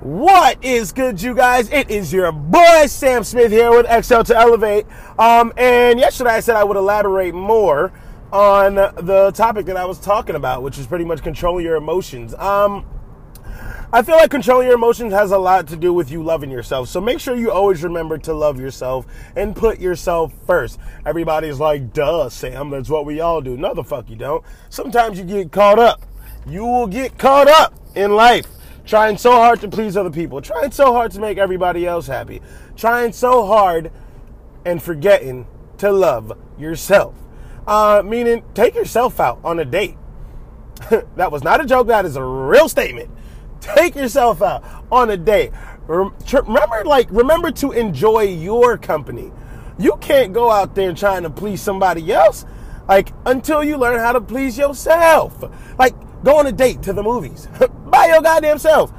What is good, you guys? It is your boy Sam Smith here with XL to Elevate. And yesterday I said I would elaborate more on the topic that I was talking about, which is pretty much controlling your emotions. I feel like controlling your emotions has a lot to do with you loving yourself. So make sure you always remember to love yourself and put yourself first. Everybody's like, duh, Sam, that's what we all do. No, the fuck you don't. Sometimes you get caught up. You will get caught up in life. Trying so hard to please other people. Trying so hard to make everybody else happy. Trying so hard and forgetting to love yourself. Meaning, take yourself out on a date. That was not a joke. That is a real statement. Take yourself out on a date. Remember to enjoy your company. You can't go out there trying to please somebody else, until you learn how to please yourself. Go on a date to the movies. By your goddamn self.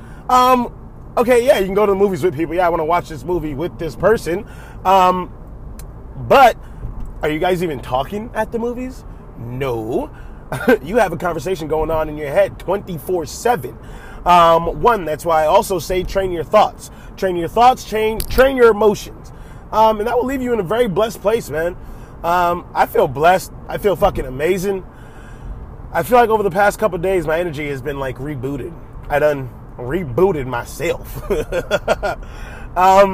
Okay, yeah, you can go to the movies with people. Yeah, I want to watch this movie with this person. But are you guys even talking at the movies? No. You have a conversation going on in your head 24/7. That's why I also say train your thoughts. Train your thoughts, train your emotions. And that will leave you in a very blessed place, man. I feel blessed. I feel fucking amazing. I feel like over the past couple of days, my energy has been rebooted. I done rebooted myself. Yeah,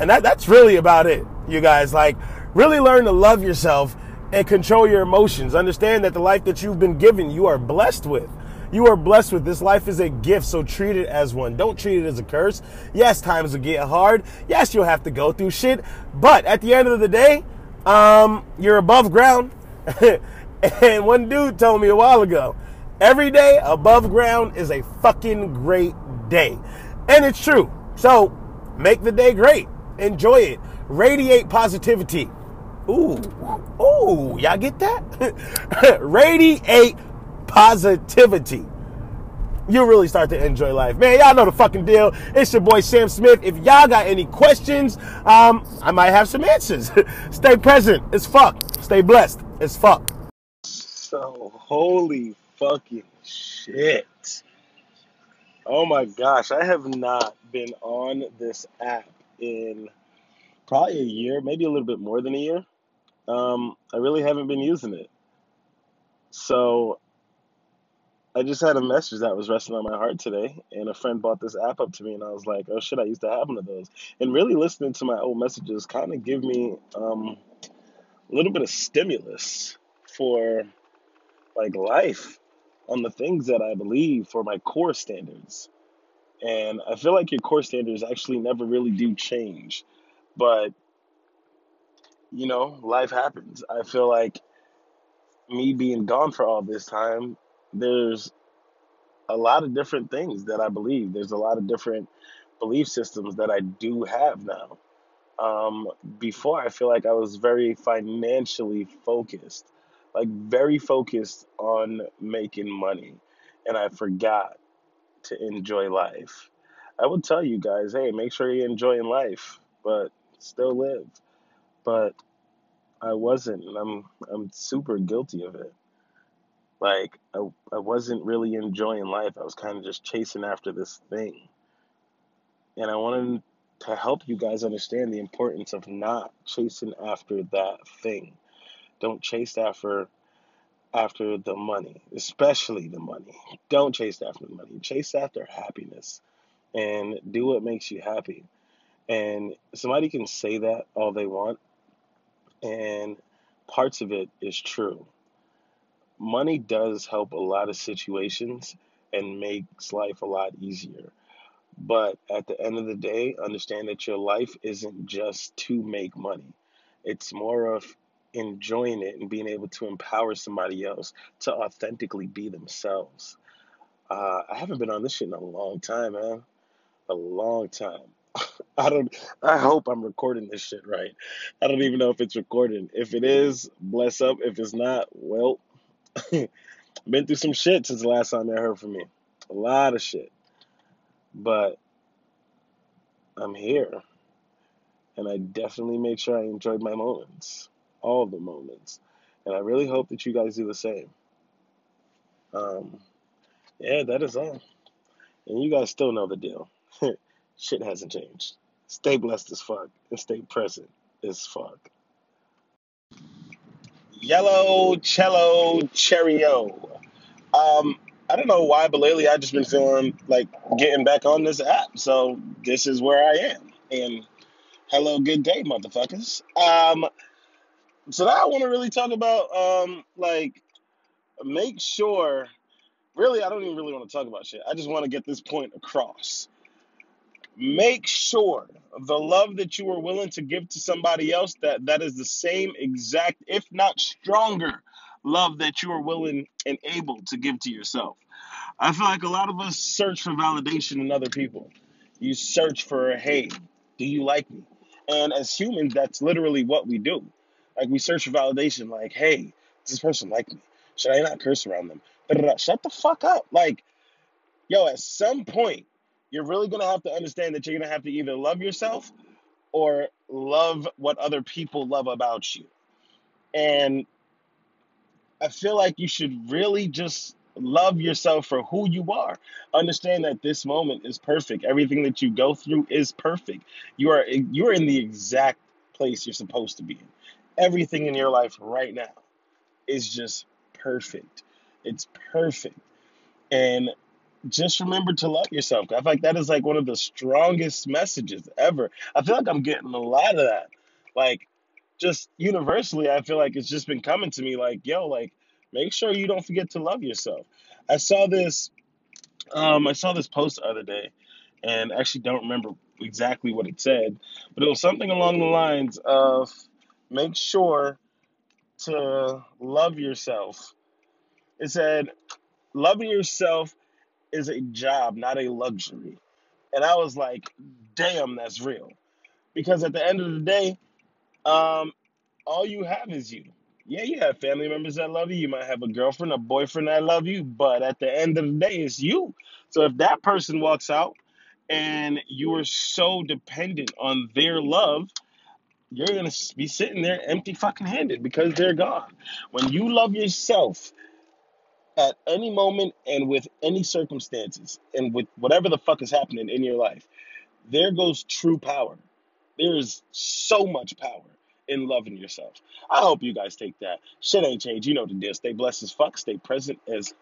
and that's really about it, you guys. Really learn to love yourself and control your emotions. Understand that the life that you've been given, you are blessed with. You are blessed with. This life is a gift, so treat it as one. Don't treat it as a curse. Yes, times will get hard. Yes, you'll have to go through shit. But at the end of the day, you're above ground. And one dude told me a while ago, every day above ground is a fucking great day. And it's true. So make the day great. Enjoy it. Radiate positivity. Ooh, y'all get that? Radiate positivity. You'll really start to enjoy life. Man, y'all know the fucking deal. It's your boy Sam Smith. If y'all got any questions, I might have some answers. Stay present as fuck. Stay blessed as fuck. So, holy fucking shit. Oh my gosh, I have not been on this app in probably a year, maybe a little bit more than a year. I really haven't been using it. So, I just had a message that was resting on my heart today, and a friend bought this app up to me, and I was like, oh shit, I used to have one of those. And really listening to my old messages kind of give me a little bit of stimulus for life, on the things that I believe, for my core standards. And I feel like your core standards actually never really do change. But, life happens. I feel like me being gone for all this time, there's a lot of different things that I believe. There's a lot of different belief systems that I do have now. Before, I feel like I was very financially focused. Very focused on making money, and I forgot to enjoy life. I would tell you guys, hey, make sure you're enjoying life, but still live. But I wasn't, and I'm super guilty of it. I wasn't really enjoying life. I was kind of just chasing after this thing. And I wanted to help you guys understand the importance of not chasing after that thing. Don't chase after the money, especially the money. Don't chase after the money. Chase after happiness and do what makes you happy. And somebody can say that all they want, and parts of it is true. Money does help a lot of situations and makes life a lot easier. But at the end of the day, understand that your life isn't just to make money. It's more of enjoying it and being able to empower somebody else to authentically be themselves. I haven't been on this shit in a long time, man. A long time. I hope I'm recording this shit right. I don't even know if it's recording. If it is, bless up. If it's not, well, been through some shit since the last time I heard from me. A lot of shit. But I'm here. And I definitely made sure I enjoyed my moments. All the moments. And I really hope that you guys do the same. Yeah, that is all. And you guys still know the deal. shit hasn't changed. Stay blessed as fuck and stay present as fuck. Yellow cello cheerio. I don't know why, but lately I've just been feeling like getting back on this app. So this is where I am. And hello, good day, motherfuckers. So now I want to really talk about, make sure, really, I don't even really want to talk about shit. I just want to get this point across. Make sure the love that you are willing to give to somebody else, that is the same exact, if not stronger, love that you are willing and able to give to yourself. I feel like a lot of us search for validation in other people. You search for, hey, do you like me? And as humans, that's literally what we do. Like, we search for validation. Like, hey, does this person like me? Should I not curse around them? Shut the fuck up. Like, yo, at some point, you're really going to have to understand that you're going to have to either love yourself or love what other people love about you. And I feel like you should really just love yourself for who you are. Understand that this moment is perfect. Everything that you go through is perfect. You're in the exact place you're supposed to be in. Everything in your life right now is just perfect. It's perfect. And just remember to love yourself. I feel like that is like one of the strongest messages ever. I feel like I'm getting a lot of that. Like, just universally, I feel like it's just been coming to me like, yo, like, make sure you don't forget to love yourself. I saw this post the other day, and actually don't remember exactly what it said, but it was something along the lines of, make sure to love yourself. It said, loving yourself is a job, not a luxury. And I was like, damn, that's real. Because at the end of the day, all you have is you. Yeah, you have family members that love you. You might have a girlfriend, a boyfriend that love you. But at the end of the day, it's you. So if that person walks out and you are so dependent on their love, you're going to be sitting there empty fucking handed because they're gone. When you love yourself at any moment and with any circumstances and with whatever the fuck is happening in your life, there goes true power. There is so much power in loving yourself. I hope you guys take that. Shit ain't changed. You know the deal. Stay blessed as fuck. Stay present as